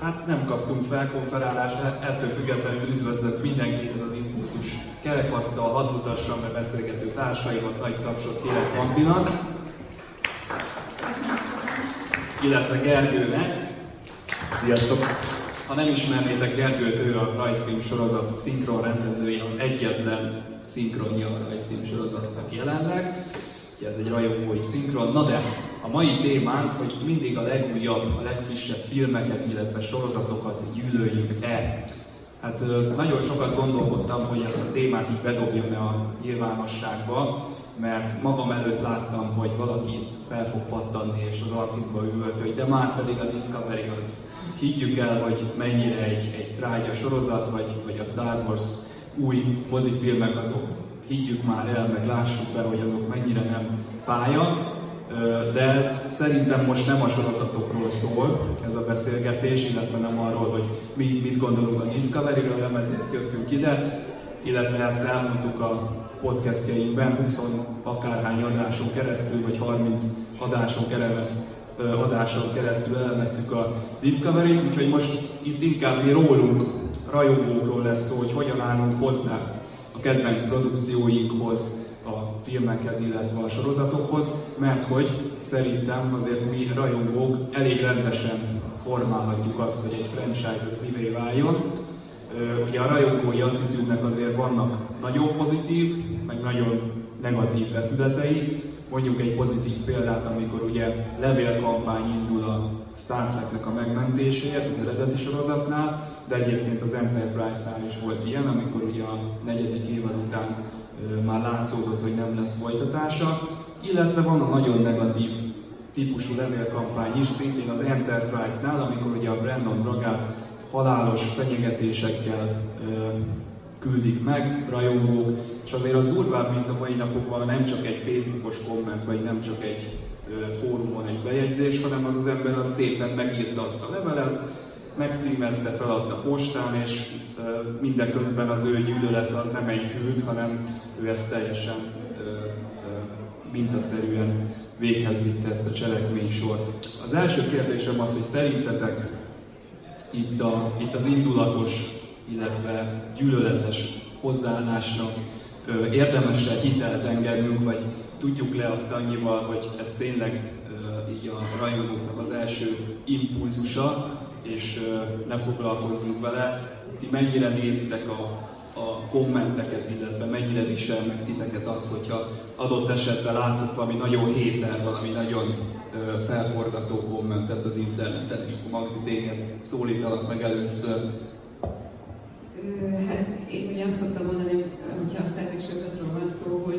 Hát nem kaptunk felkonferálást, de ettől függetlenül üdvözlök mindenkit, ez az Impulzus kerekasztal, hadd mutassam be beszélgető társaimat, nagy tapsot kérek Magdinak, illetve Gergőnek. Sziasztok! Ha nem ismernétek Gergőt, ő a Rajzfilm sorozat szinkron rendezője, az egyetlen szinkronja a Rajzfilm sorozatnak jelenleg. Ugye ez egy rajongói szinkron. Na de a mai témánk, hogy mindig a legújabb, a legfrissebb filmeket, illetve sorozatokat gyűlöljük-e. Hát nagyon sokat gondolkodtam, hogy ezt a témát így bedobjam-e a nyilvánosságba, mert magam előtt láttam, hogy valaki itt fel fog pattanni, és az arcunkba üvölt, hogy de már pedig a Discovery az, higgyük el, hogy mennyire egy trágya sorozat, vagy a Star Wars új mozifilmek, azok higgyük már el, meg lássuk be, hogy azok mennyire nem pálya. De ez szerintem most nem a sorozatokról szól ez a beszélgetés, illetve nem arról, hogy mi mit gondolunk a Discoveryről, nem ezért jöttünk ide, illetve ezt elmondtuk a podcastjainkben 20 akárhány adáson keresztül, vagy 30 adáson keresztül elemeztük a Discovery-t, úgyhogy most itt inkább mi rólunk, rajongókról lesz szó, hogy hogyan állunk hozzá a kedvenc produkcióinkhoz, a filmekhez, illetve a sorozatokhoz, mert hogy szerintem azért mi rajongók elég rendesen formálhatjuk azt, hogy egy franchise ez mivé váljon. Ugye a rajongói attitűdnek azért vannak nagyon pozitív, meg nagyon negatív vetületei. Mondjuk egy pozitív példát, amikor ugye levélkampány indul a Star Treknek a megmentéséért az eredeti sorozatnál, de egyébként az Enterprise-nál is volt ilyen, amikor ugye a negyedik évad után már látszódott, hogy nem lesz folytatása, illetve van a nagyon negatív típusú levélkampány is, szintén az Enterprise-nál, amikor ugye a Brennan Bragát halálos fenyegetésekkel küldik meg rajongók, és azért az durvább, mint a mai napokban nem csak egy Facebookos komment, vagy nem csak egy fórumon egy bejegyzés, hanem az ember az szépen megírta azt a levelet, megcímezte, feladta postán, és mindeközben az ő gyűlölete az nem enyhült, hanem ő ezt teljesen mintaszerűen véghez vitte ezt a cselekménysort. Az első kérdésem az, hogy szerintetek itt az indulatos, illetve gyűlöletes hozzáállásnak érdemes-e hitelt engednünk, vagy tudjuk le azt annyival, hogy ez tényleg így a rajongóknak az első impulzusa, és ne foglalkozzunk vele. Ti mennyire nézitek a kommenteket, illetve mennyire visel meg titeket az, hogyha adott esetben láttuk valami nagyon héter, valami nagyon felforgató kommentet az interneten, és akkor Magdi téged szólítanak meg először. Hát én ugye azt szoktam mondani, hogyha a Star Trek sorozatról van szó,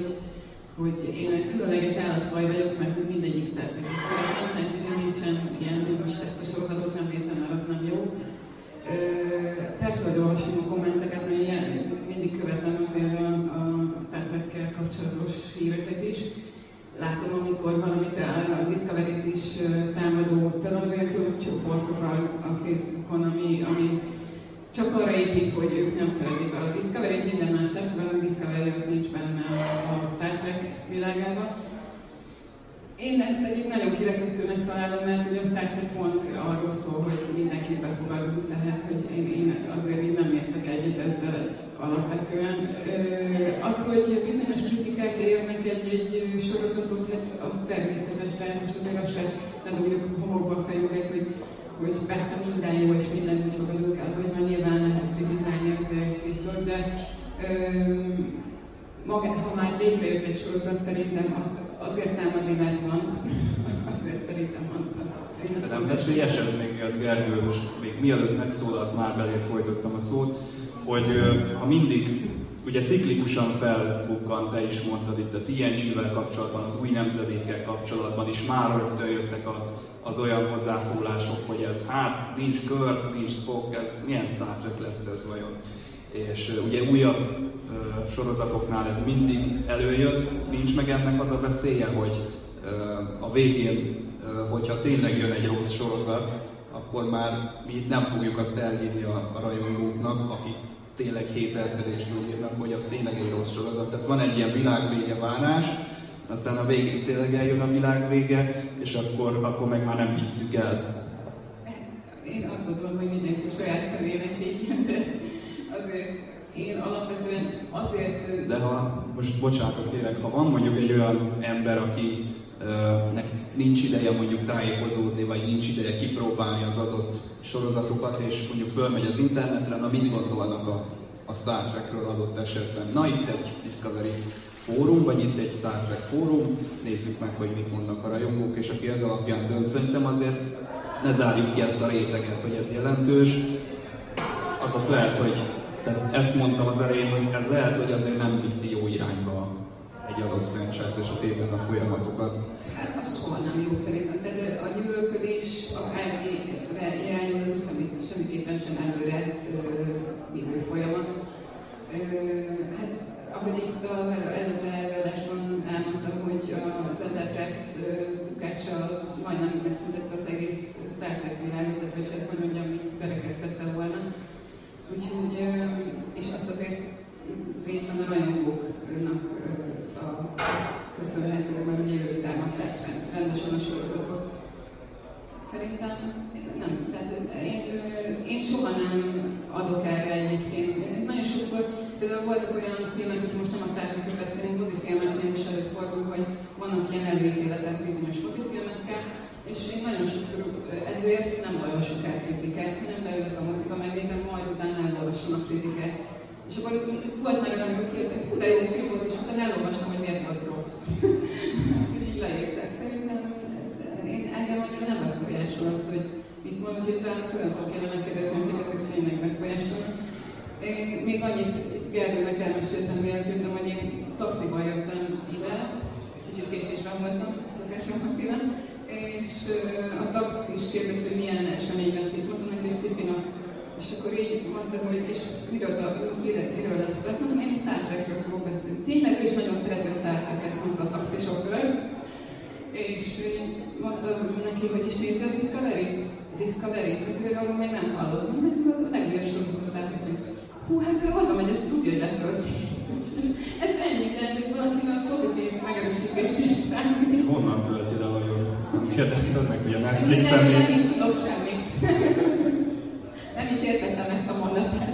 hogy én egy különleges állatfaj vagyok, mert mindegyik Star Trek sorozat, tehát nincsen ilyen, hogy most ezt a sorozatot nem nézem, mert az nem jó. Persze, hogy olvasom a kommenteket, mert ilyen, mindig követem azért a Star Trekkel kapcsolatos híreket is. Látom, amikor valamit a Discovery-t is támadó, például olyan csoportok a Facebookon, ami csak arra épít, hogy ők nem szeretik a Discovery-t, minden más lefelé, a Discovery az nincs benne a Star Trek világában. Én ezt egyik nagyon kirekesztőnek találom, mert hogy a Star Trek pont arról szól, hogy mindenkit befogadunk, tehát hogy én azért én nem értek egyet ezzel alapvetően. Az, hogy bizonyos kritikák érnek egy sorozatot, hát az természetes, de most azért azt sem ledugjuk homokba a fejüket, hogy persze minden jó és mindent úgy fogadunk el, hogy már nyilván lehet kritizálni azért itt, de ha már végre jött egy sorozat, szerintem azért nem adni, mert van, azért szerintem az. De nem veszélyes ez még miatt, Gergő, most még mielőtt megszólalsz, már beléd folytottam a szót, hogy ha mindig, ugye ciklikusan felbukkan, te is mondtad itt a TNG-vel kapcsolatban, az új nemzedékkel kapcsolatban is már rögtön jöttek az olyan hozzászólások, hogy ez hát nincs Kirk, nincs Spock, ez milyen Star Trek lesz ez vajon. És ugye újabb sorozatoknál ez mindig előjött, nincs meg ennek az a veszélye, hogy a végén, hogyha tényleg jön egy rossz sorozat, akkor már mi nem fogjuk azt elhinni a rajongóknak, akik tényleg hételkedésből írnak, hogy az tényleg egy rossz sorozat. Tehát van egy ilyen világvége várás, aztán a végén tényleg eljön a világvége, és akkor meg már nem hisszük el. Én azt gondolom, hogy mindenki saját személynek végén, de azért én alapvetően azért... De ha, most bocsánatot kérek, ha van mondjuk egy olyan ember, akinek nincs ideje mondjuk tájékozódni, vagy nincs ideje kipróbálni az adott sorozatokat, és mondjuk fölmegy az internetre, na mit gondolnak a Star Trekről adott esetben? Na itt egy Discovery fórum, vagy itt egy Star Trek fórum, nézzük meg, hogy mit mondnak a rajongók, és aki ez alapján dönt, szerintem azért ne zárjuk ki ezt a réteget, hogy ez jelentős. Azok lehet, hogy, tehát ezt mondtam az elején, hogy ez lehet, hogy azért nem viszi jó irányba egy adott franchise és a tében a folyamatokat. Hát az soha nem jó szerintem, de a gyűlölködés akármire irányul, az semmiképpen sem előre vívő folyamat. Hát ahogy itt az előtte előadásban elmondtam, hogy az Enterprise bukása az majdnem megszüntette az egész Star Trek világot, tehát vagy hát mondjam, amit berekeztette volna. Úgyhogy, és azt azért részben a rajongóknak köszönhető, mert ugye ők támadták rendesen a sorozatot. Szerintem nem, tehát én soha nem adok erre egyébként. Nagyon sokszor például voltak olyan filmek, hogy most nem a Star Trek-ről beszélünk, mozifilmeknél is előfordul, hogy vannak ilyen előítéletek bizonyos mozifilmekkel, és én nagyon sokszor ezért nem olvasok el kritikát, hanem beülök a moziba, megnézem, majd utána elolvasom a kritikát. És akkor volt már olyan, hogy kértek, hú, de jó film volt, és utána elolvastam, hogy miért volt rossz. Így leírták. Szerintem én engem annyira nem befolyásol az, hogy mit mond, hogy talán szülőtől kéne megkérdezni, hogy ezek tényleg befolyásolnak. Még annyit Gergőnek elmeséltem, miért jöttem, hogy én taxiban jöttem ide, kicsit késésben voltam, szokásom a szívem, és a taxi is kérdezte, hogy milyen esemény lesz itt, mondtam neki, hogy Stefina. És akkor így mondta, hogy és miről lesz, tehát mondtam, én Star Trekről fogok beszélni. Tényleg ő is nagyon szereti a Star Treket, mondta a taxisokról. És mondta neki, hogy is nézze a Discovery-t? Discovery-t, mert ő arról még nem hallott. Mert a legújabb sorozatot a Star Treknek. Hú, hát ő hazamegy, ezt tudja, hogy letölti. Ez ennyi, tehát hogy valakinek pozitív megerősítés is számít. Honnan tölti le a jó? Ezt nem kérdezted meg, hogy a Netflixen néz? Nem is tudok semmit. Nem is értettem ezt a mondatát.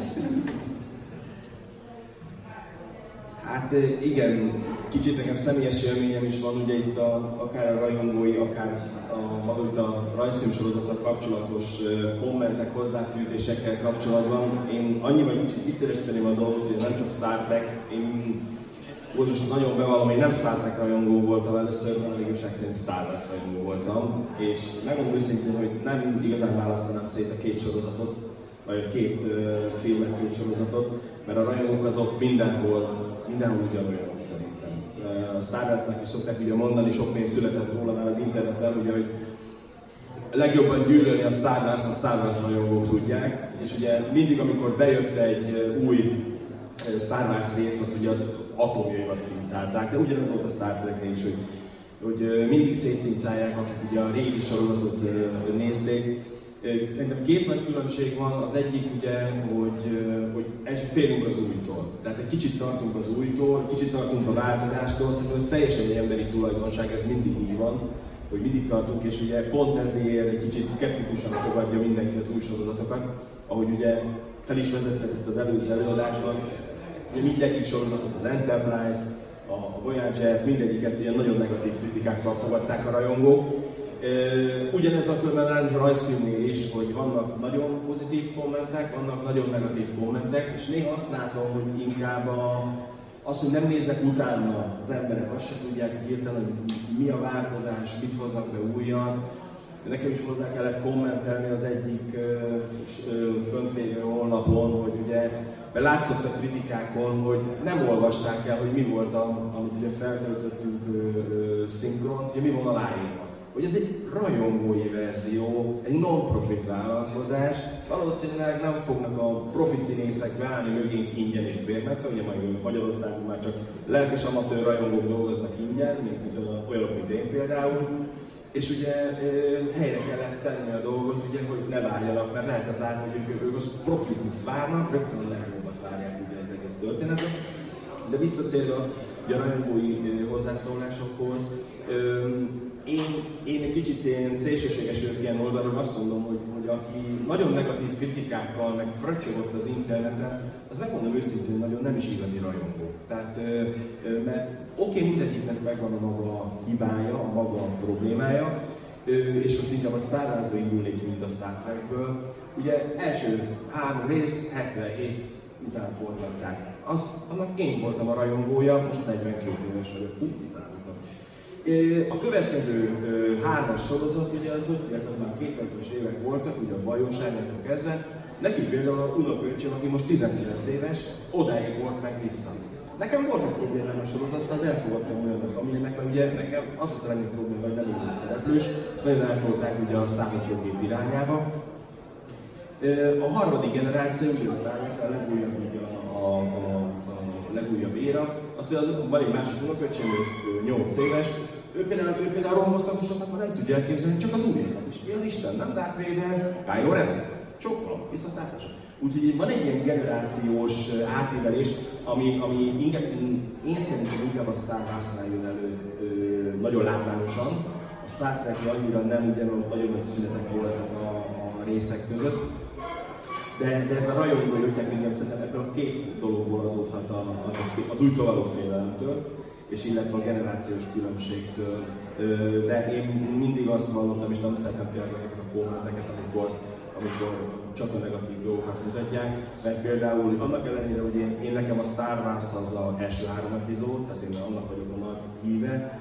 Hát igen, kicsit nekem személyes élményem is van, ugye itt akár a rajongói, akár a rajzfilmsorozattal kapcsolatos kommentek, hozzáfűzésekkel kapcsolatban. Én annyival kicsit kiszélesíteném a dolgot, hogy nem csak Star Trek, én most nagyon bevallom, én nem Star Trek rajongó voltam először, hanem igazság szerint Star Wars rajongó voltam, és megmondom őszintén, hogy nem igazán választanám szét a két sorozatot, vagy a két filmet, két sorozatot, mert a rajongók azok mindenhol ugyanolyanok szerintem. A Star Wars-nak is szokták ugye mondani, sok mém született róla már az interneten, ugye, hogy legjobban gyűlölni a Star Wars-t, a Star Wars rajongók tudják, és ugye mindig, amikor bejött egy új Star Wars rész, azt ugye az atomjaival cintálták, de ugyanez volt a Star Trek-re is, hogy mindig szétcincálják, akik ugye a régi sorozatot nézték. Szerintem két nagy különbség van, az egyik ugye, hogy félünk az újtól. Tehát egy kicsit tartunk az újtól, kicsit tartunk a változástól, szerintem ez teljesen egy emberi tulajdonság, ez mindig így van, hogy mindig tartunk, és ugye pont ezért egy kicsit szkeptikusan fogadja mindenki az új sorozatokat, ahogy ugye fel is vezetett itt az előző előadásban, hogy mindegyik sorozatot, az Enterprise-t, a Voyager-t, mindegyiket ilyen nagyon negatív kritikákkal fogadták a rajongók. Ugyanez a körben rajzfilmnél is, hogy vannak nagyon pozitív kommentek, vannak nagyon negatív kommentek, és néha azt látom, hogy inkább azt, hogy nem néznek utána az emberek, azt se tudják hirtelen, hogy mi a változás, mit hoznak be újat. Nekem is hozzá kellett kommentelni az egyik föntlévő honlapon, hogy ugye, mert látszott a kritikákon, hogy nem olvasták el, hogy mi volt, amit ugye feltöltöttünk szinkront, hogy mi van aláírva. Hogy ez egy rajongói verzió, egy non-profit vállalkozás, valószínűleg nem fognak a profi színészek beállni mögénk ingyen és bérmetve, ugye majd Magyarországon már csak lelkes amatőr rajongók dolgoznak ingyen, mint olyanok, mint én például, és ugye helyre kellett tenni a dolgot, ugye, hogy ne várjanak, mert lehetett látni, hogy ők az profizmust várnak, rögtön a legjobbat várják ugye az egész történetet, de visszatérve a rajongói hozzászólásokhoz, Én egy kicsit ilyen szélsőséges vagyok ilyen oldalról, azt mondom, hogy aki nagyon negatív kritikákkal meg fröccsögott az interneten, az megmondom őszintén, nagyon nem is igazi rajongó. Tehát, mert oké, mindegyiknek megvan a maga hibája, a maga problémája, és most inkább a Star Wars-ba indulnék ki, mint a Star Trek-ből. Ugye első 3 rész 77 után forgatták. Annak én voltam a rajongója, most 42 éves vagyok. A következő 3-as sorozat, ugye az ötlet, az már 2000-es évek voltak, ugye a Bajóságától kezdve. Neki például a unokaöccsém, aki most 19 éves, odáig volt meg vissza. Nekem voltak problémám a sorozattal, de elfogadtam olyannak, amilyenek, mert ugye nekem az volt a legjobb probléma, hogy nem élő szereplős, nagyon eltolták ugye a számítógép irányába. A harmadik generáció, ugye a Star Wars, a legújabb éra, azt például van egy másik unokaöccsém, 8 éves, ő például a romosztakusoknak már nem tudja elképzelni, csak az újjainak is. Mi az Isten, nem Darth Vader, Kylo Ren, csokkolom, visszatártása. Úgyhogy van egy ilyen generációs átívelés, ami inkább, én szerintem inkább a Star Wars-nál jön elő nagyon látványosan. A Star Trek-re annyira nem, ugye nagyon nagy szünetek voltak a részek között. De ez a rajongó jöttek engem szerintem ebből a két dologból adódhat az újtól való félelemtől, és illetve a generációs különbségtől. De én mindig azt hallottam, és nem szeretem tényleg azokat a kommenteket, amikor csak a negatív dolgokat mutatják, mert például annak ellenére, hogy én nekem a Star Wars az a első 3 epizód, tehát én annak vagyok a nagy híve.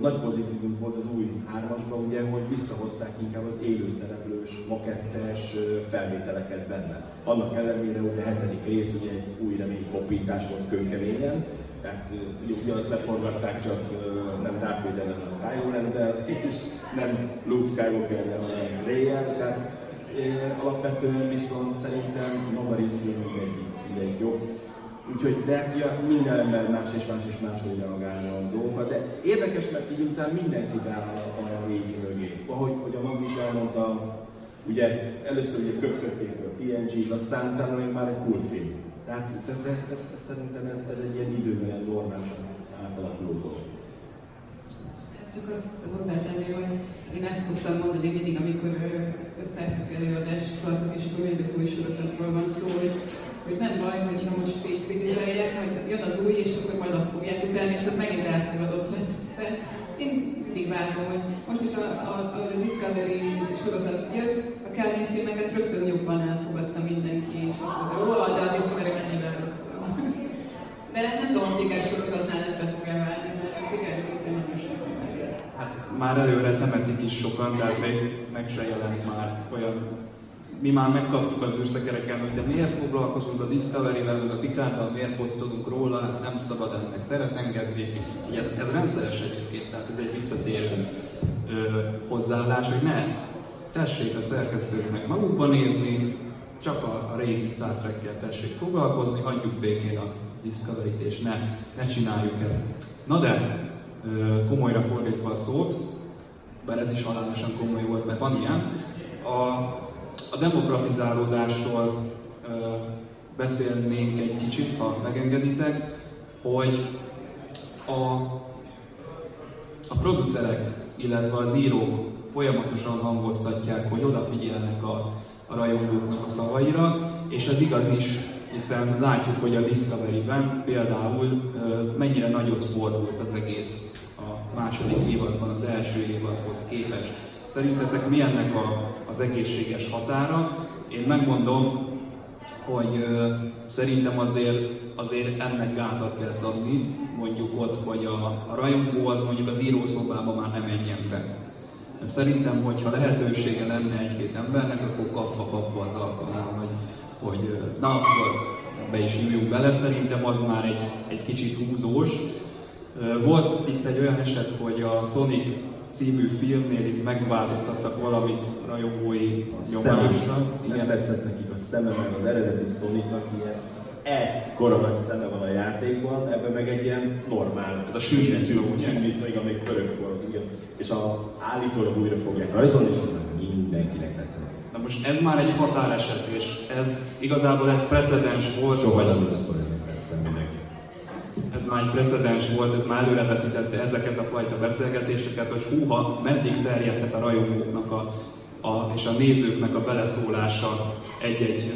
Nagy pozitívunk volt az új 3-asban, ugye, hogy visszahozták inkább az élőszereplős, makettes felvételeket benne. Annak ellenére, hogy a 7. rész ugye egy új remény kopintás volt kőkeményen, tehát ugye azt leforgatták, csak nem Darth Vader-en, hanem Kylo Ren-del, és nem Luke Skywalker-en, hanem Rey-en, tehát alapvetően viszont szerintem maga részén mindegyik jó. Úgyhogy de hát ugye minden ember más és más, hogy reagálja a dolgokat, de érdekes, mert így után mindenki áll a régi mögé. Ahogy a Magdi is elmondta, ugye először ugye köpköpékből TNG-t, aztán talán már egy cool film. Tehát ez szerintem ez egy ilyen időben normálisan átalakuló dolog. Ezt csak azt hozzátenni, hogy én ezt szoktam mondani mindig, amikor ezt előadást tartok, és akkor mindig az új sorozatról van szó, hogy nem baj, hogyha most így kritizálják, hogy jön az új, és akkor majd azt fogják utálni, és az megint elfogadott lesz. Én mindig várom, hogy most is a Discovery sorozat jött, a Kelvin filmeket rögtön jobban elfogadta mindenki, és azt mondta, de a Discovery mennyire rosszabb. De nem tudom, hogy Picard sorozatnál ezt be fog elválni, mert a Picard részén nagyon sokan megjelent. Hát már előre temetik is sokan, de még meg se jelent már olyan. Mi már megkaptuk az őrszekereken, hogy de miért foglalkozunk a Discovery-vel, meg a Picarddal, miért posztolunk róla, nem szabad ennek teret engedni. Ez rendszeres egyébként, tehát ez egy visszatérő hozzáállás, hogy ne tessék a szerkesztőknek magukba nézni, csak a régi Star Trek-kel tessék foglalkozni, hagyjuk békén a Discovery-t és ne csináljuk ezt. Na de, komolyra fordítva a szót, bár ez is halálosan komoly volt, mert van ilyen, a demokratizálódásról beszélnénk egy kicsit, ha megengeditek, hogy a producerek, illetve az írók folyamatosan hangoztatják, hogy odafigyelnek a rajongóknak a szavaira, és ez igaz is, hiszen látjuk, hogy a Discovery-ben például mennyire nagyot fordult az egész a második évadban, az első évadhoz képest. Szerintetek mi ennek az egészséges határa? Én megmondom, hogy szerintem azért ennek gátat kell szabni, mondjuk ott, hogy a rajongó az mondjuk az írószobába már nem menjen fel. Szerintem, hogyha lehetősége lenne egy-két embernek, akkor kapva az alkalmát, hogy na, akkor be is nyúljunk bele, szerintem az már egy kicsit húzós. Volt itt egy olyan eset, hogy a Sonic című filmnél itt megváltoztattak valamit rajongói nyomásra. Nem tetszett nekik a szeme, mert az eredeti Sonicnak ilyen ekkora nagy szeme van a játékban, ebben meg egy ilyen normál. Ez a sűrűszó, amelyik pörög forog. És az állítólag újra fogják rajzolni, és az mindenkinek tetszett. Na most ez már egy határeset, és ez igazából precedens volt. Soha nem lesz olyan, hogy tetszett mindenki. ez már egy precedens volt, ez már előrevetítette ezeket a fajta beszélgetéseket, hogy húha, meddig terjedhet a rajongóknak és a nézőknek a beleszólása egy-egy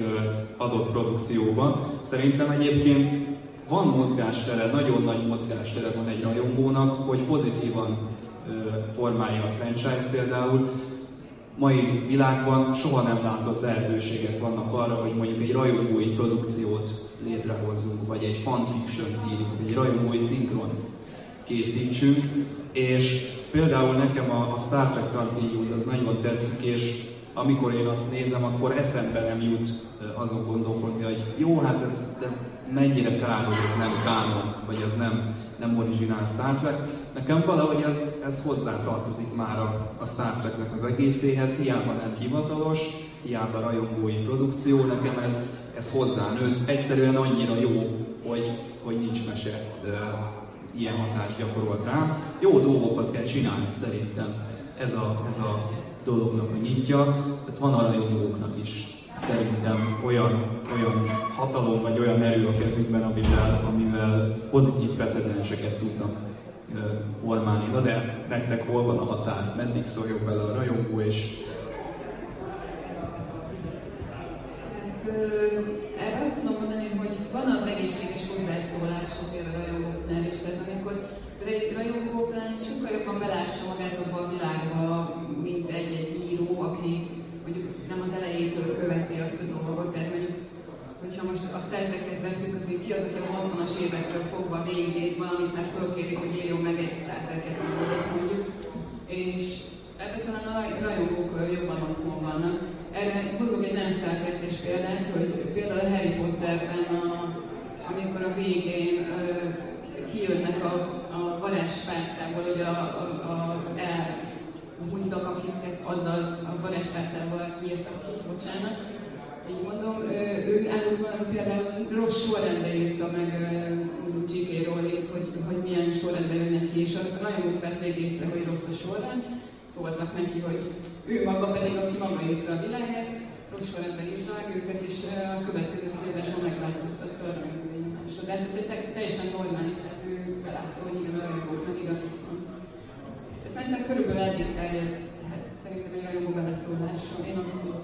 adott produkcióba. Szerintem egyébként van mozgástere, nagyon nagy mozgástere van egy rajongónak, hogy pozitívan formálja a franchise például. Mai világban soha nem látott lehetőségek vannak arra, hogy mondjuk egy rajongói produkciót létrehozzunk, vagy egy fanfiction-t írjunk, vagy egy rajongói szinkront készítsünk. És például nekem a Star Trek Continuous az nagyon tetszik, és amikor én azt nézem, akkor eszembe nem jut azon gondolkodni, hogy jó, hát ez de mennyire kár, hogy ez nem kánon, vagy ez nem originál Star Trek. Nekem valahogy ez hozzátartozik már a Star Treknek az egészéhez, hiába nem hivatalos, hiába rajongói produkció, nekem ez hozzánőtt. Egyszerűen annyira jó, hogy nincs mese. Ilyen hatást gyakorolt rám. Jó dolgokat kell csinálni szerintem. Ez a dolognak a nyitja. Tehát van a rajongóknak is szerintem olyan hatalom vagy olyan erő a kezükben, amivel pozitív precedenseket tudnak formálni. Na de nektek hol van a határ? Meddig szóljon bele a rajongó és... Hát, erre azt tudom mondani, hogy van az egészséges hozzászólás azért a rajongóknál is. Tehát amikor egy rajongó talán sokkal jobban belássa magát abba a világba, mint egy-egy író, aki mondjuk nem az elejétől követi azt a dolgot. Tehát mondjuk, hogyha most a Star Trek-et veszünk, azért ki az, aki a 60-as évektől fogva végignéz valamit, mert fölkérik, hogy írjon meg egy Star Trek-et, mondjuk. És ebben talán a rajongók jobban otthon vannak. Erre hozok egy nem Star Trek-es példát, hogy például a Harry Potterben, amikor a végén kijönnek a varázspálcából, hogy az elhunytak, akiket azzal a varázspálcával írtak ki, bocsánat. Így mondom, ők állóban például rossz sorrendben írta meg J.K. Rowling, hogy milyen sorrendben jönnek ki, és nagyon vették észre, hogy rossz a sorrend. Szóltak neki, hogy ő maga pedig, aki maga írta a világát, rossz sorrendben írta meg őket, és a következő kérdésben megváltoztatta a rajongóinást. De ez egy teljesen normális, tehát ő belátta, hogy igen, a rajongóknak igazuk van. Szerintem körülbelül egyik terjedhet, szerintem egy rajongó beleszólása, én azt mondom.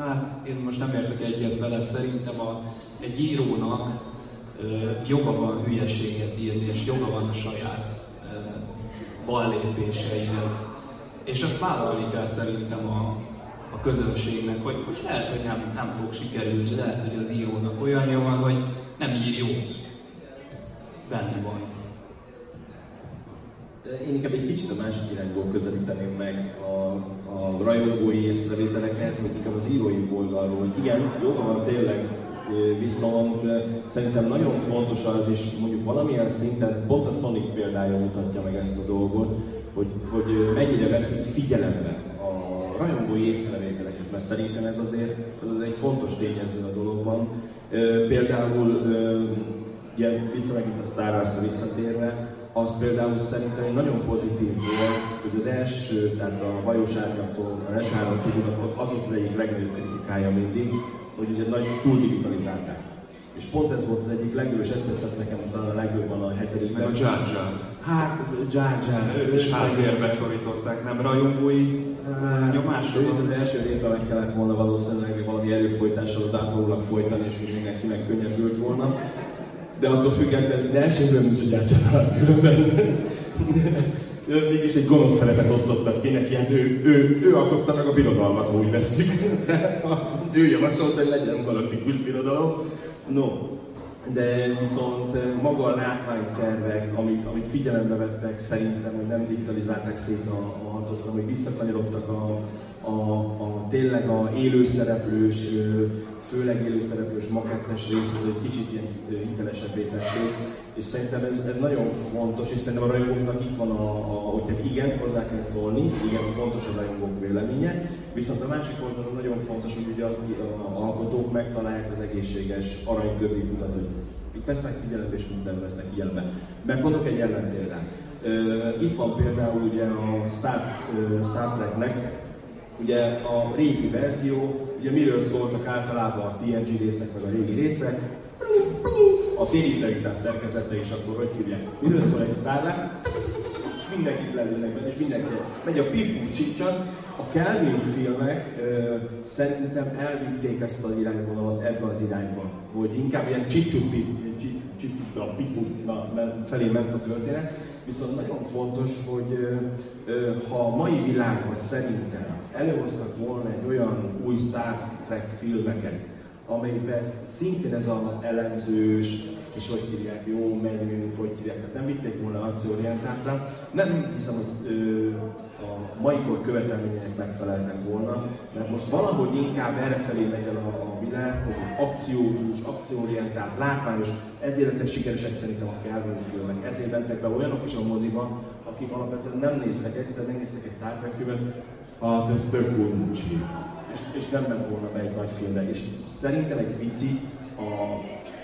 Hát, én most nem értek egyet veled, szerintem egy írónak joga van hülyeséget írni, és joga van a saját ballépéseihez. És azt vállalni kell szerintem a közönségnek, hogy most lehet, hogy nem fog sikerülni, lehet, hogy az írónak olyanja van, hogy nem ír jót. Benne van. Én inkább egy kicsit a másik irányból közelíteném meg a rajongói észrevételeket, hogy inkább az írói oldalról. Igen, joga van tényleg, viszont szerintem nagyon fontos az, és mondjuk valamilyen szinten pont a Sonic példája mutatja meg ezt a dolgot, hogy mennyire veszik figyelembe a rajongói észrevételeket, mert szerintem ez azért egy fontos tényező a dologban. Például, ugye visszamegint a Star Wars-ra visszatérve, az például szerintem egy nagyon pozitív volt, hogy az első, tehát a Vajós Árnyaktól, a S3 közül az volt az egyik legnagyobb kritikája mindig, hogy ugye nagy túldigitalizálták. És pont ez volt az egyik legjobb, és ezt tetszett nekem talán a legjobban a hetedikben. Meg a Jar Jar. Hát, Jar Jar. Őt is háttérbe szorították, nem rajongói nyomásra? Őt az első részben meg kellett volna valószínűleg valami erőfolytással odállólag folytani, és hogy mindenki meg könnyebbült volna. De attól függetlenül, de elsőből nincs a Jar Jar, különben. Mégis egy gonosz szerepet osztottak ki neki, hát ő alkotta meg a birodalmat, ha úgy vesszük. Tehát ő javasolta, hogy legyen galaktikus birodalom. No, de viszont maga a látványtervek, amit figyelembe vettek, szerintem, hogy nem digitalizálták szét a hatot, hanem hogy visszakanyarodtak tényleg a élőszereplős, főleg élőszereplős makettes rész, az egy kicsit ilyen hitelesebbé tessék. És szerintem ez nagyon fontos, és szerintem a rajongóknak itt van hogyha igen, hozzá kell szólni, igen, fontos a rajongók véleménye, viszont a másik oldalon nagyon fontos, hogy ugye az alkotók megtalálják az egészséges arany középutat, hogy itt vesznek figyelembe, és mindenben vesznek figyelembe. Mert mondok egy ellenpéldát. Itt van például ugye a Star Treknek, ugye a régi verzió, ugye miről szóltak általában a TNG részek, vagy a régi részek? a térintellitás szerkezete, és akkor hogy hívják, miről szól egy sztárlás, és mindenkit lelőnek benne, és mindenki megy a pifú csicsak. A Kelvin filmek szerintem elvitték ezt az irányvonalat ebbe az irányba, hogy inkább ilyen csicsupi felé ment a történet, viszont nagyon fontos, hogy ha a mai világban szerintem előhoztak volna egy olyan új Star Trek filmeket, amelyben szintén ez az elemzős, és hogy hívják, jó menünk, hogy hívják, nem vitték volna akcióorientáltra. Nem hiszem, hogy a maikor követelményeinek megfeleltek volna, mert most valahogy inkább errefelé megy el a világ, hogy akciós, akcióorientált, látványos, ezért lettek sikeresek szerintem a Kelvin filmek. Ezért mentek be olyanok is a moziba, akik alapvetően nem néztek egyszer, nem néztek egy Star Trek filmet, hát ez tök úr mucsi. És nem ment volna be egy nagy filmbe. És szerintem egy pici a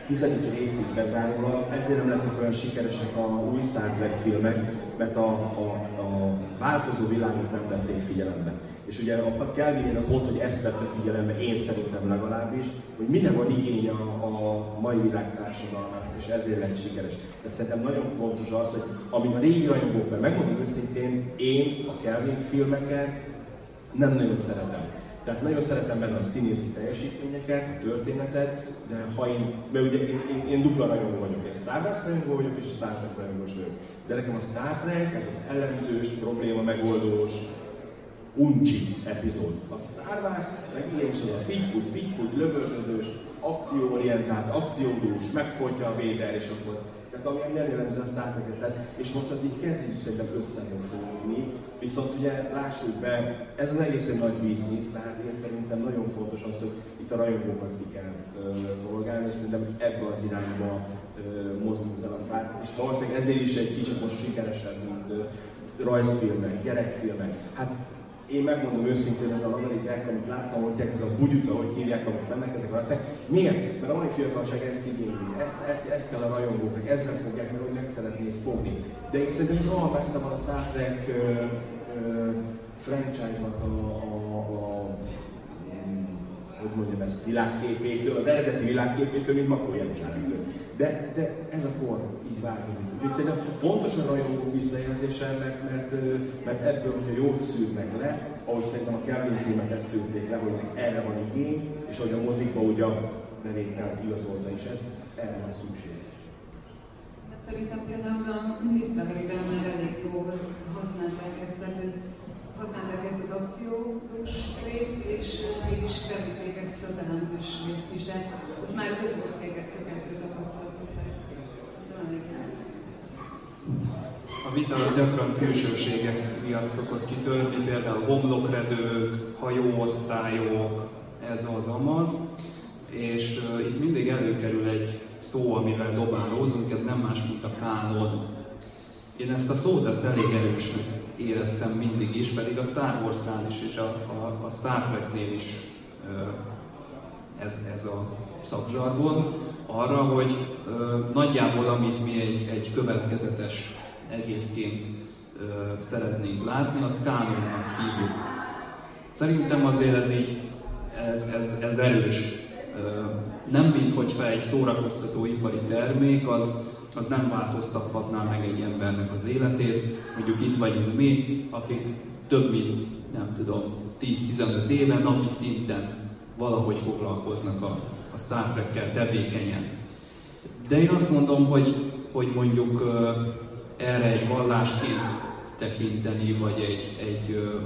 11 részét bezárva, ezért nem lettek olyan sikeresek a új Star Trek filmek, mert a változó világot nem vették figyelembe. És ugye a Kelvinének volt, hogy ezt vette figyelembe, én szerintem legalábbis, hogy mire van igény a mai világtársadalmának, és ezért lett sikeres. Tehát szerintem nagyon fontos az, hogy amíg a régi rajongók, mert megmondom őszintén, én a Kelvin filmeket nem nagyon szeretem. Tehát nagyon szeretem benne a színészi teljesítményeket, a történetet, de ha én, mert ugye én dupla rajongó vagyok, én Star Wars rajongó vagyok és Star Trek rajongós vagyok. De nekem a Star Trek, ez az elemzős, probléma megoldós, uncsi epizód. A Star Wars meg igenis az a pikkud, lövöldözős, akcióorientált, akciódús, megfolytja a véder és akkor. Tehát ami nem jellemző a Star Trek-et, és most az így kezd is szerintem összemosolni. Viszont ugye lássuk be, ez az egész egy nagy biznisz, tehát én szerintem nagyon fontos az, hogy itt a rajongókat ki kell szolgálni, és szerintem ebbe az irányba mozdult el a Star Trek. És valószínűleg ezért is egy kicsit most sikeresebb, mint rajzfilmek, gyerekfilmek. Hát én megmondom őszintén, ez az amerikák, amit láttam, hogy ez a bugyuta, hogy hívják, amit mennek ezek a rajzok. Miért? Mert a mai fiatalság ezt igényli, ezt kell a rajongóknak, ezzel fogják meg, hogy meg szeretnék fogni. De én szerintem ez olyan messze van a Star Trek franchise-nak hogy mondjam ezt, világképétől, az eredeti világképétől, mint Makó János Ábítől. De ez a kor így változik. Úgyhogy szerintem fontos a rajongók visszajelzésének, mert ebből, hogyha jót szűrnek le, ahogy szerintem a Kelvin filmek ezt szűrték le, hogy erre van igény, és ahogy a mozikban ugye nevétel igazolta is ezt, erre van szükség. Szerintem például a Discovery-ben már elég jól használták ezt az akciós részt, és mégis felvitték ezt az elemzős részt is, de ott már köthozték ezt a kettő tapasztalatot. A vita az gyakran külsőségek miatt szokott kitörni, például homlokredők, hajóosztályok, ez az amaz, és itt mindig előkerül egy szó, amivel dobálózunk, ez nem más, mint a kánon. Én ezt a szót elég erősnek éreztem mindig is, pedig a Star Wars-nál is és a Star Trek-nél is ez a szakzsargon, arra, hogy nagyjából amit mi egy következetes egészként szeretnénk látni, azt kánonnak hívjuk. Szerintem azért ez így, ez erős. Nem minthogyha egy szórakoztató ipari termék, az nem változtathatná meg egy embernek az életét. Mondjuk itt vagyunk mi, akik több mint, nem tudom, 10-15 éve napi szinten valahogy foglalkoznak a Star Trekkel tevékenyen. De én azt mondom, hogy mondjuk erre egy vallásként tekinteni, vagy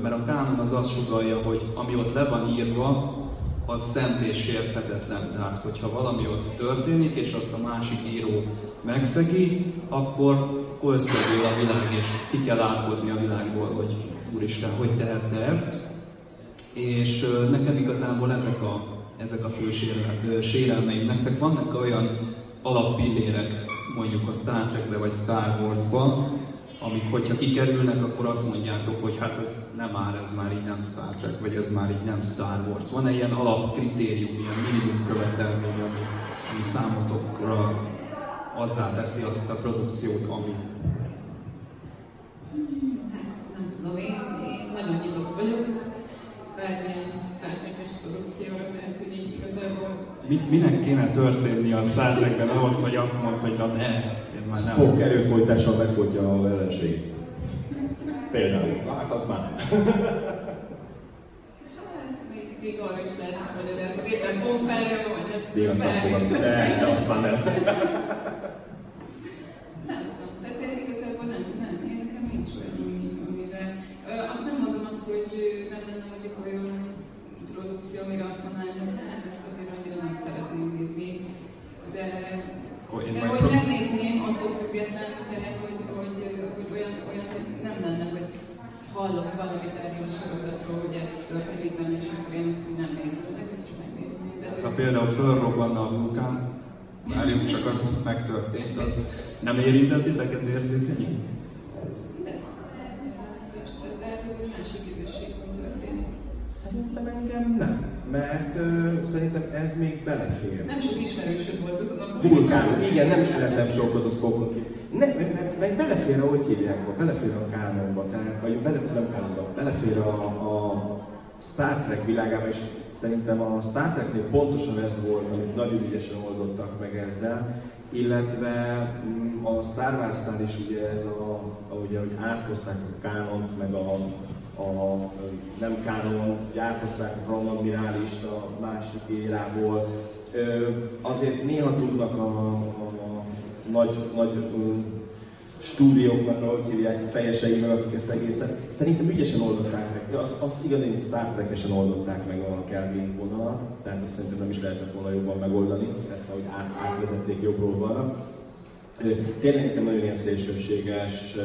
mert a kánon az azt sugallja, hogy ami ott le van írva, az szent és sérthetetlen. Tehát, hogyha valami ott történik, és azt a másik író megszegi, akkor összedől a világ, és ki kell átkozni a világból, hogy Úristen, hogy tehette ezt. És nekem igazából ezek a fő sérelmeim. Nektek vannak olyan alappillérek, mondjuk a Star Trekbe vagy Star Warsba, amik, hogyha kikerülnek, akkor azt mondjátok, hogy hát ez már így nem Star Trek, vagy ez már így nem Star Wars. Van-e ilyen alapkritérium, ilyen minimum követelmény, ami számotokra azzá teszi azt a produkciót, ami? Hát, nem tudom, én nagyon nyitott vagyok, bármilyen Star Trek-es produkcióra, tehát hogy így igazából... Minek kéne történni a Star Trekben ahhoz, hogy azt mondd, hogy na ne, én már nem... Spock erőfolytással megfogja a ellenségét. Például. Hát az már nem. Hát még arra is lehet, hogy de hát éppen konferre van, vagy nem... Én azt nem fogadtuk, de azt már nem. Nem tudom, tehát én igazából nem, én nekem nincs olyan, amivel... Azt nem mondom azt, hogy nem lenne mondjuk olyan produkció, amire azt mondanám, hogy hát ezt azért annyira nem szeretném nézni. De hogy megnézném, attól független, tehát hogy olyan nem lenne, hogy hallom valamit erről a sorozatról, hogy ez történik benne, és akkor én ezt nem nézem, de ezt csak megnézni. Ha például fölrobbanna a vulkán, várjunk csak az megtörtént, az nem érintett titeket érzékenyen? De hát ez egy másik időségben történik. Szerintem engem nem, mert szerintem ez még belefér. Nem sok ismerősöd volt az a napon. Vulkán, igen, nem ismertem sokat a Spockot. Meg belefér, ahogy hívják, belefér a kánonba, vagy belefér a Star Trek világában, és szerintem a Star Treknél pontosan ez volt, amit nagyon ügyesen oldottak meg ezzel, illetve a Star Wars-nál is ugye ez a, ahogy áthozták a kánont, meg a nem kánon, hogy áthozták a Fran Admirálist a másik érából, azért néha tudnak a nagy stúdióknak, ahogy hívják, fejesei meg, akik ezt egészen, szerintem ügyesen oldották meg. De azt igazán Star Trek-esen oldották meg a Kelvin vonalat, tehát azt szerintem nem is lehetett volna jobban megoldani, ezt ahogy átvezették jobbról-balra. Tényleg nekem nagyon ilyen szélsőséges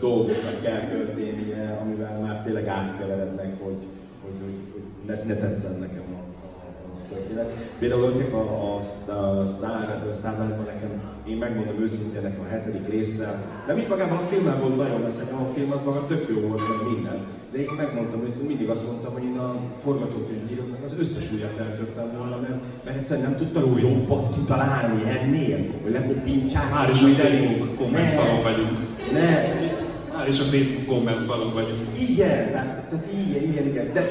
dolgoknak kell történnie, amivel már tényleg átkeverednek, hogy ne tetszen nekem a történet. Például a Star Wars-ban nekem, én megmondom őszintén, nekem a 7. résszel, nem is magában a filmben volt nagyon messze, hanem a film az maga tök jó volt, meg minden. De én megmondtam őszintén, mindig azt mondtam, hogy én a forgatókönyvíróknak az összes újat eltörtem volna, mert egyszerűen nem tudtam új jobbat kitalálni ennél, hogy lekopintsák. Már is a Facebook kommentfalon vagyunk. Már is a Facebook kommentfalon vagyunk. Igen, tehát igen. De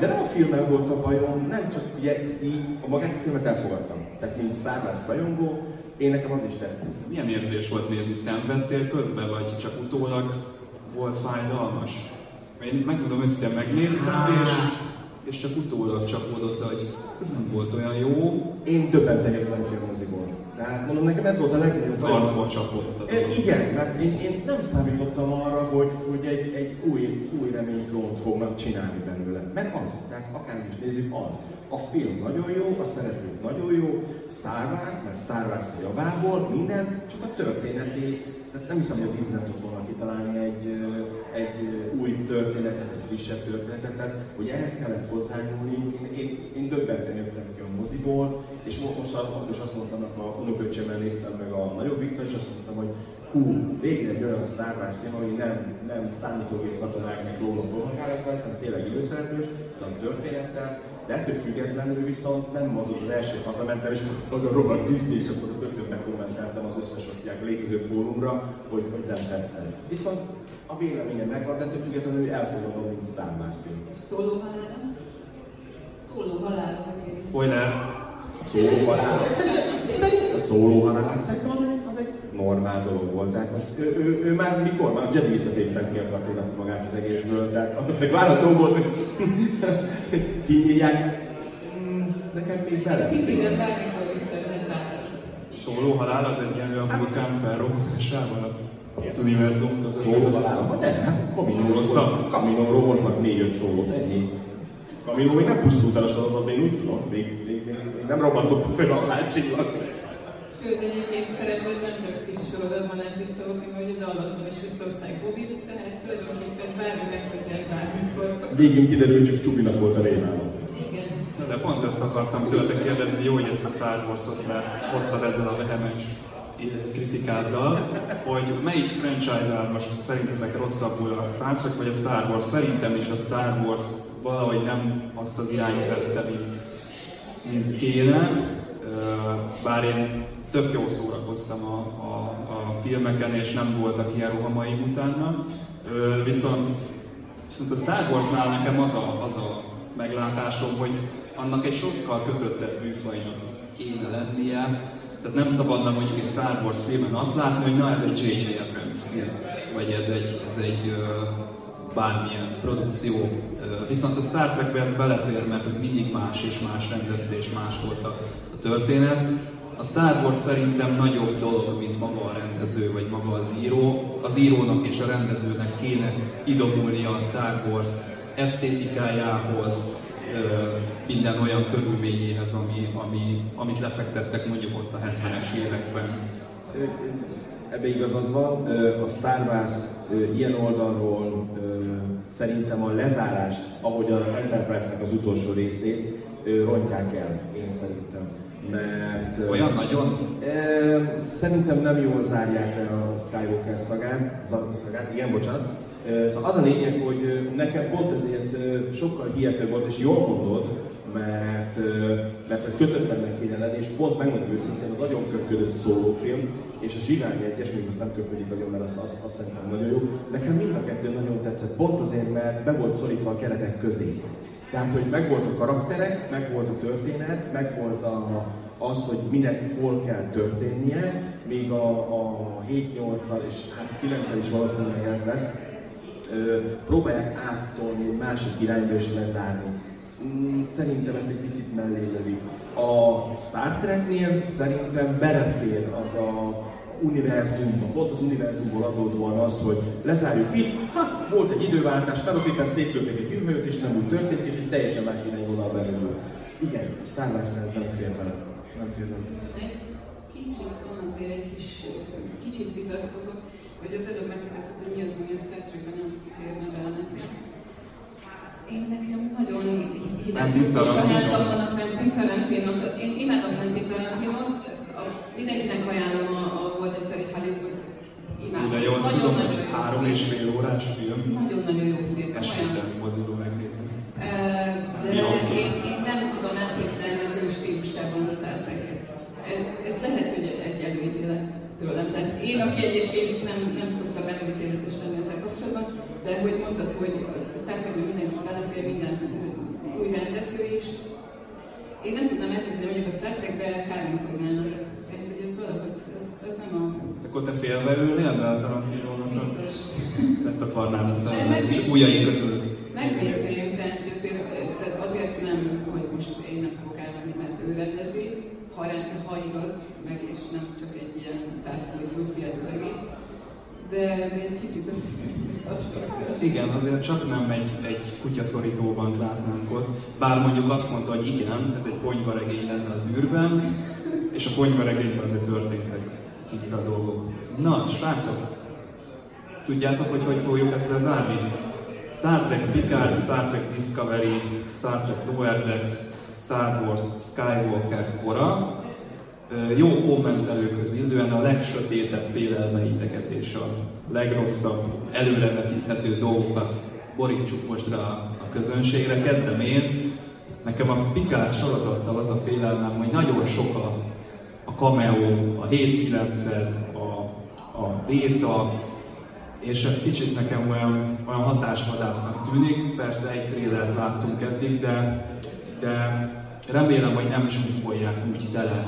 nem a filmmel volt a bajom, nem csak ugye így, a magánfilmet elfogadtam. Tehát mint Star Wars rajongó, én nekem az is tetszik. Milyen érzés volt nézni, szenvedtél közben, vagy csak utólag? Volt fájdalmas. Én megmondom őszintén, megnéztem, és csak utólag csapódott le, hogy hát ez nem volt olyan jó. Én döbbentegettem ki a moziból. Tehát mondom, nekem ez volt a legnagyobb. Arcból csapódott. Igen, mert én nem számítottam arra, hogy egy új reményklónt fognak csinálni belőle. Mert az, tehát akármi is nézzük, az. A film nagyon jó, a szereplők nagyon jó, Star Wars, mert Star Wars a javából, minden, csak a történeti. Tehát nem hiszem, hogy a Disney tud volna kitalálni egy új történetet, egy frissebb történetet, tehát hogy ehhez kellett hozzányúlni. Én döbbenten jöttem ki a moziból, és most azt mondtam, a unoköcsémmel néztem meg a nagyobbikkel, és azt mondtam, hogy hú, végre egy olyan Star Wars film, ami nem számítógép katonák, meg lólag hanem tényleg élőszereplős, nem történettel, de ettől függetlenül viszont nem mondott az első, hazamentem, és az a rohadt Disney, és akkor többet kommenteltem az összes létező fórumra, hogy nem tetszett. Viszont a véleményem megvan, de ettől függetlenül elfogadom, mint Star Wars film. Szólóhalál. Spoiler! Szólóhalál. Szólóhalál. Szerintem az egy normál dolog volt. Tehát most ő már mikor? Már Jedi visszatéptek ki akarténak magát az egészből. Tehát az egy várató volt, hogy kinyírják. Nekem még bele. Szólóhalál az egyenlő a vulkán felrobbanásával a két univerzum. Szólóhalál? De hát Kaminóról hoznak 4-5 szólót, ennyi. Kaminó még nem pusztult el a sorozat, én úgy tudom, még nem robbantott fel a láncsillag. Sőt, egyébként szerepel, hogy nem csak Steve sorozatban lehet visszahozni, vagy a Dallasban is visszahozták Bobit, tehát tulajdonképpen bármi megtudják bármikor. Végén kiderül, csak Csubinak volt a rémálom. Igen. De pont ezt akartam tőletek kérdezni, jó, hogy ezt a Star Wars-ot hoztad ezzel a vehemens kritikáddal, hogy melyik franchise-ában szerintetek rosszabbul a Star Trek, vagy a Star Wars? Szerintem is a Star Wars valahogy nem azt az irányt vette, mint kéne, bár én tök jól szórakoztam a filmeken, és nem voltak ilyen rohamaim utána. Viszont a Star Warsnál nekem az a meglátásom, hogy annak egy sokkal kötöttebb műfajnak kéne lennie. Tehát nem szabadna mondjuk egy Star Wars filmen azt látni, hogy na ez egy J.J. Abrams film, vagy ez egy bármilyen produkció. Viszont a Star Trekbe ez belefér, mert hogy mindig más és más rendezés, más volt a történet. A Star Wars szerintem nagyobb dolog, mint maga a rendező, vagy maga az író. Az írónak és a rendezőnek kéne idomulnia a Star Wars esztétikájához, minden olyan körülményéhez, amit lefektettek mondjuk ott a 70-es években. Ebbe igazad van, a Star Wars ilyen oldalról szerintem a lezárás, ahogy az Enterprise-nek az utolsó részét rontják el, én szerintem. Mert olyan nagyon? Szerintem nem jól zárják le a Skywalker szagát, igen, bocsánat. Szóval az a lényeg, hogy nekem pont ezért sokkal hihetőbb volt, és jól mondod, mert ez kötöttenek kéne lenni, és pont megmondom őszintén, a nagyon köpködött szólófilm, és a Zsivány 1-es, még most nem köpködik nagyon, mert azt szerintem nagyon jó. Nekem mind a kettő nagyon tetszett, pont azért, mert be volt szorítva a keretek közé. Tehát, hogy megvolt a karakterek, megvolt a történet, megvolt az, hogy minek hol kell történnie, még a 7-8-al és hát 9-el is valószínűleg ez lesz. Próbálják áttolni másik irányba és lezárni. Szerintem ezt egy picit mellé lövik. A Star Treknél szerintem belefér az a univerzumban, volt az univerzumból adódóan az, hogy lezárjuk itt, volt egy időváltás, mert éppen szétköltek egy űrhajót és nem úgy történik, és egy teljesen más irányvonal belindul. Igen, a Star Wars-nál ez nem fér bele. Nem fér bele. Kicsit vitatkozok, hogy az előbb megkérdezted, hogy mi az, ami a Star Trekben nem férne bele nekem. Én nekem nagyon hivatott, és sajnáltam Quentin Tarantinot. Én imádom Quentin Tarantinot, mindenkinek ajánlom a Volt egyszer egy Hollywoodban. Imádom. De jól tudom, hogy 3,5 órás film. Nagyon-nagyon jó film. Esélytelen mozidó megnézni. De én nem tudom elképzelni az ő stílusában a Star Trek-et. Ez lehet, hogy egy előítélet tőlem. Tehát én, aki egyébként nem szoktam előítéletes lenni ezzel kapcsolatban, de hogy mondtad, hogy a Star Trek-ben mindenki belefér, minden új rendező is. Én nem tudnám elképzelni, hogy a Star Trek-ben kármilkodnának. Tehát, hogy az valahogy, ez nem a... Akkor te félve ülnél be a Tarantinónak? Biztos. Lett akarnád a szemben, csak újjait közül. Megnézném, tehát azért nem, hogy most én nem fogok elmenni, mert ő rendezi, ha igaz, meg és nem csak egy ilyen felfújt lufi ez az egész. De egy kicsit az... Igen, azért csak nem egy kutyaszorítóban látnánk ott. Bár mondjuk azt mondta, hogy igen, ez egy ponyvaregény lenne az űrben, és a ponyvaregényben azért történtek cifra dolgok. Na, srácok! Tudjátok, hogy fogjuk ezt lezárni? Star Trek Picard, Star Trek Discovery, Star Trek Lower Decks, Star Wars Skywalker kora. Jó kommentelőköz illően a legsötétebb félelmeiteket és a legrosszabb előrevetíthető dolgokat borítsuk most rá a közönségre. Kezdem én. Nekem a Picard sorozattal az a félelmem, hogy nagyon sok a cameo, a 7-9-et, a Déta, és ez kicsit nekem olyan hatásvadásznak tűnik. Persze egy trélert láttunk eddig, de remélem, hogy nem zsúfolják úgy tele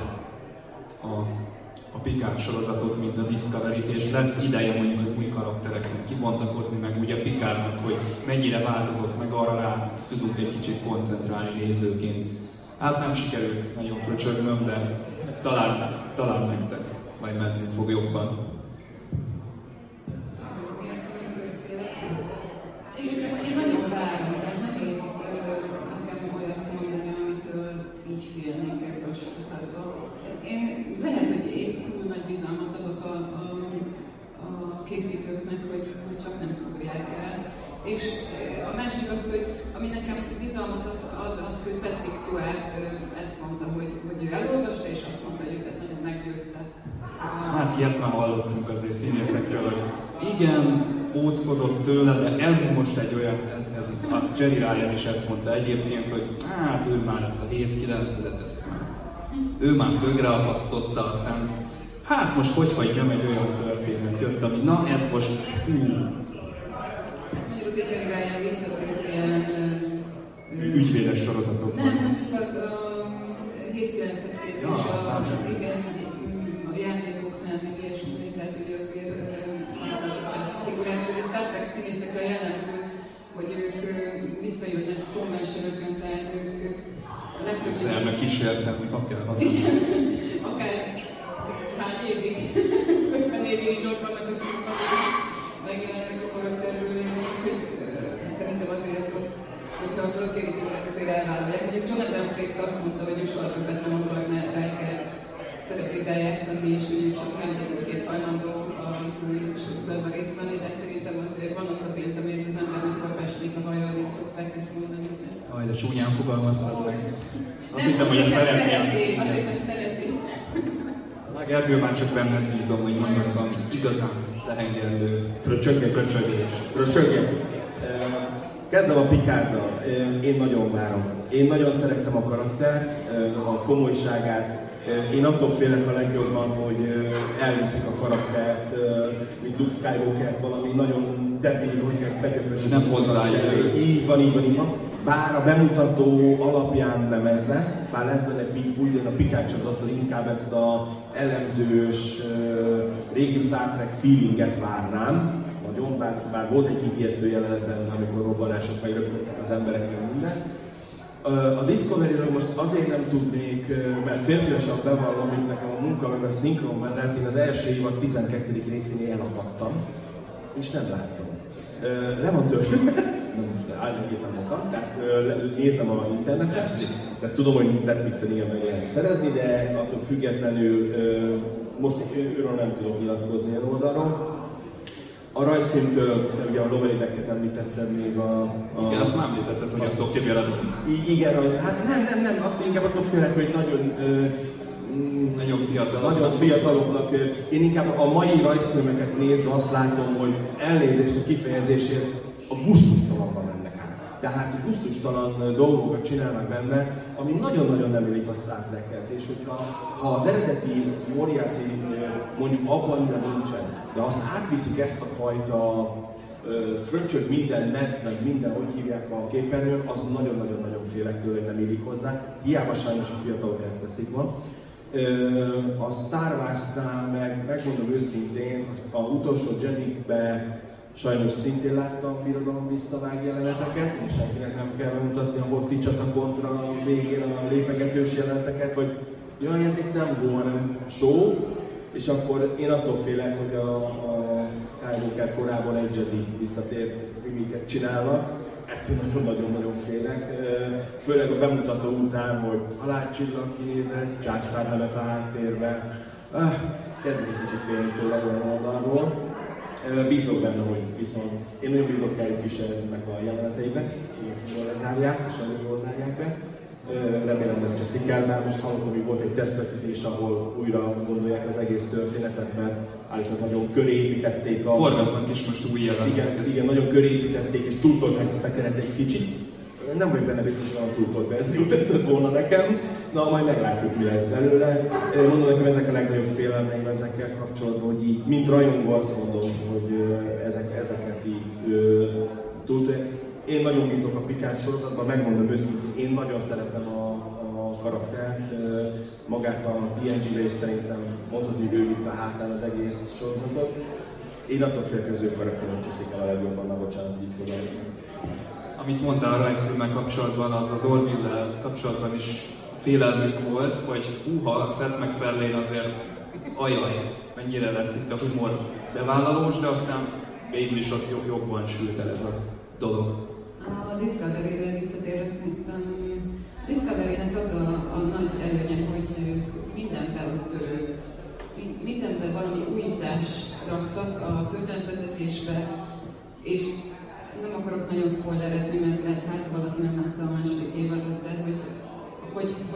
a Picard sorozatot, mint a Discovery-t, és lesz ideje mondjuk az új karaktereknek kibontakozni, meg ugye Picardnak, hogy mennyire változott, meg arra rá tudunk egy kicsit koncentrálni nézőként. Hát nem sikerült nagyon fröcsögnöm, de talán nektek majd menni fog jobban. Én nagyon várom, tehát nehéz nekem olyat mondani, amitől így félnék ebből a sorozatból. Én lehet, hogy én túl nagy bizalmat adok a készítőknek, hogy csak nem szúrják el. És a másik az, hogy ami nekem bizalmat ad, az, hogy Patrick Stewart ezt mondta, hogy ő elolvasta, és azt mondta, hogy őt nagyon meggyőzte. Hát ilyet már hallottunk azért színészektől, hogy igen, óckodott tőle, de ez most egy olyan, a Jerry Ryan is ezt mondta egyébként, hogy hát ő már ezt a 7-9-et, ő már szögre akasztotta, aztán hát most hogy nem egy olyan történet jött, ami na ez most hú. Mondjuk azért Jerry Ryan visszatért ilyen ügyvédes sorozatokban. Nem, csak az 7-9-et képviselő, igen, a játékoknál, meg ilyesmi, tehát ugye azért azt a figurát, hogy a Star Trek színészekre jellemző, hogy ők visszajönnek a konvenserökön, tehát ők a legközelebb... Köszönöm, kísértem, hogy papján van. Akár hát évig, 50 évig is ott vannak a színpadon, megjelennek a karakterről, úgyhogy szerintem azért ott, hogyha a fölkérítőket azért elvállalják. Mondjuk Jonathan Frakes azt mondta, hogy ő soha többet nem akar, mert rá kell szeretnék eljátszani, és ő csak nem teszünk két hajlandó az új sokszorban részt venni, de szerintem azért van az a pénze, miért az ember nem kapásnék a hajjal, és szokták ezt mondani. Aj, de csúnyán fogalmaztad meg. Azt hittem, hogy a szeretném. Gergő, már csak benned bízom, hogy mondasz valami igazán lehengerlő fröcsögés. Kezdem a Picarddal. Én nagyon várom. Én nagyon szerettem a karaktert, a komolyságát. Én attól félek a legjobban, hogy elviszik a karaktert, mint Luke Skywalkert, valami nagyon debil, hogy beköpösödik. Nem hozzájön. Így van. Bár a bemutató alapján nem ez lesz, bár lesz benne Big Bull, de a Picard csapattól inkább ezt a elemzős, régi Star Trek feelinget várnám. Nagyon, bár volt egy ijesztő jelenet benne, amikor robbanások megröpködtek az embereknek minden. A Discovery-ről most azért nem tudnék, mert férfiasan bevallom, hogy nekem a munka meg a szinkron mellett én az első évad 12. részén elakadtam, és nem láttam. Nem a történet. Állítom magam, tehát nézem a internetet, tehát tudom, hogy Netflixen ilyen meg lehet szerezni, de attól függetlenül most őről nem tudok nyilatkozni ilyen oldalról. A rajzfilmtől, ugye a Loverideket említettem még Igen, azt már említetted, hogy azt Dr. Beladons. Igen, hát nem, inkább attól félek, hogy nagyon fiataloknak. Én inkább a mai rajzfilmeket nézve azt látom, hogy elnézést a kifejezésért a gusztustalanban mennek át. Tehát gusztustalan dolgokat csinálnak benne, ami nagyon-nagyon nem élik a Star Trekhez. És hogyha az eredeti Moriarty mondjuk abban nincsen, de azt átviszik ezt a fajta fröcsög minden net, meg minden, hogy hívják a képernyőn, az nagyon-nagyon-nagyon félek tőle, hogy nem élik hozzá. Hiába sajnos a fiatalok ezt teszik van. A Star Wars-nál meg, megmondom őszintén, a utolsó Jedikbe sajnos szintén láttam a birodalom visszavág jeleneteket, és senkinek nem kell bemutatni a Botti csatakontra a végén a lépegetős jeleneteket, hogy jaj, ez itt nem hó, hanem show, és akkor én attól félek, hogy a Skywalker korában egy Jedi visszatért mimiket csinálnak, ettől nagyon-nagyon félek, főleg a bemutató után, hogy halálcsillag kinézett, császár nevet a háttérben, kezdem egy kicsit félni tőle olyan oldalról. Bízok benne, hogy viszont én nagyon bízok Carrie Fishernek a jeleneteiben, hogy ezt jól lezárják, és nagyon jól zárják be. Remélem, hogy Jessica, már most hallottam, hogy volt egy tesztvetítés, ahol újra gondolják az egész történetet, mert állítólag nagyon körépítették a... Forgatnak is most új jeleneteket. Igen, nagyon körépítették, és túltolták a szekeret egy kicsit. Nem vagy benne biztos, hogy a túltolt verzió tetszett volna nekem. Na, majd meglátjuk, mi lesz belőle. Mondom nekem, ezek a legnagyobb félelmeim ezekkel kapcsolatban, hogy így, mint rajongó azt mondom, hogy ezeket így túltolják. Én nagyon bízok a Picard sorozatban, megmondom őszintén, én nagyon szeretem a karaktert, magát a TNG-re is szerintem mondhatni, hogy ő vitt a hátán az egész sorozatot. Én attól félkező karakteren cseszik el a legjobban, na bocsánat, így fogalmazom. Amit mondtál a rajzfilmmel kapcsolatban, az az Orville-lel kapcsolatban is félelmünk volt, hogy húha, Seth MacFarlane azért ajaj, mennyire lesz itt a humor bevállalós, de aztán végül is ott jobban sült el ez a dolog. A Discovery-re visszatérve szerintem, a Discovery-nek az a nagy előnye, hogy mindenben valami újítást raktak a történetvezetésbe, és nem akarok nagyon spoilerezni, mert lehet, hát valaki nem látta a második évadot, de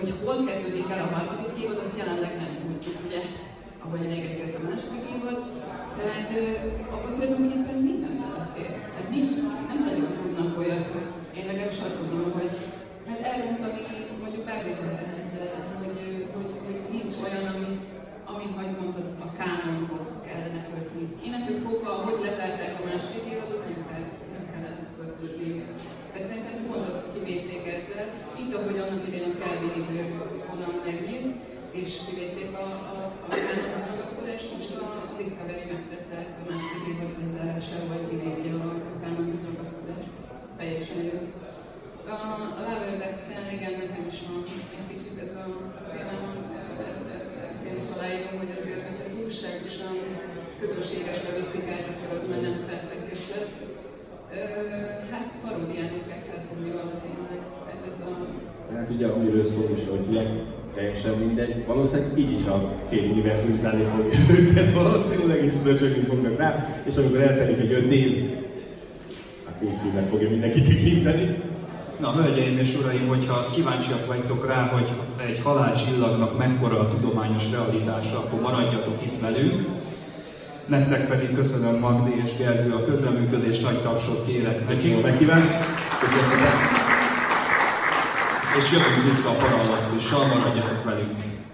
hogy hol kezdődik el a harmadik évad, azt jelenleg nem tudjuk, ugye, ahogy végekedett a második évad. Tehát akkor tulajdonképpen minden belefér. Tehát nem nagyon tudnak olyat, hogy én legalábbis azt tudom, hogy hát elmondani mondjuk bármikor lehetne, hogy nincs olyan, ami hogy mondtad, a kánonhoz kellene kötni. Innentől fogva, hogy lezárták a második évadot, nem kell ehhez kötődni. Tehát szerintem pont az mint ahogy annak idején a Calvin idő onnan megnyílt, és kivették az akaszkodást, most a Discovery megtette ezt a második évad lezárásával, vagy kivétje a Canon az akaszkodást. Teljesen jó. A Love Index-en igen, nekem is van egy kicsit ez a filmem, ezt én is aláírom, hogy azért, hogyha túlságosan közösségesbe viszik át, akkor az már nem Star Trek-es lesz. Hát paródiának kell felfogni valószínűleg, tehát ez a... Hát ugye, amiről szól is, hogy teljesen mindegy. Valószínűleg így is a fél univerzum utálni fogja őket valószínűleg, és böcsögni fognak rá, és amikor eltelik egy 5 év, akkor úgy filmet fogja mindenki tekinteni. Na, hölgyeim és uraim, hogyha kíváncsiak vagytok rá, hogy egy halálcsillagnak mekkora a tudományos realitása, akkor maradjatok itt velünk. Nektek pedig köszönöm, Magdi és Gergő, a közreműködést, nagy tapsot kérek nekik. Köszönöm szépen. És jövünk vissza a Parallaxissal, maradjatok velünk.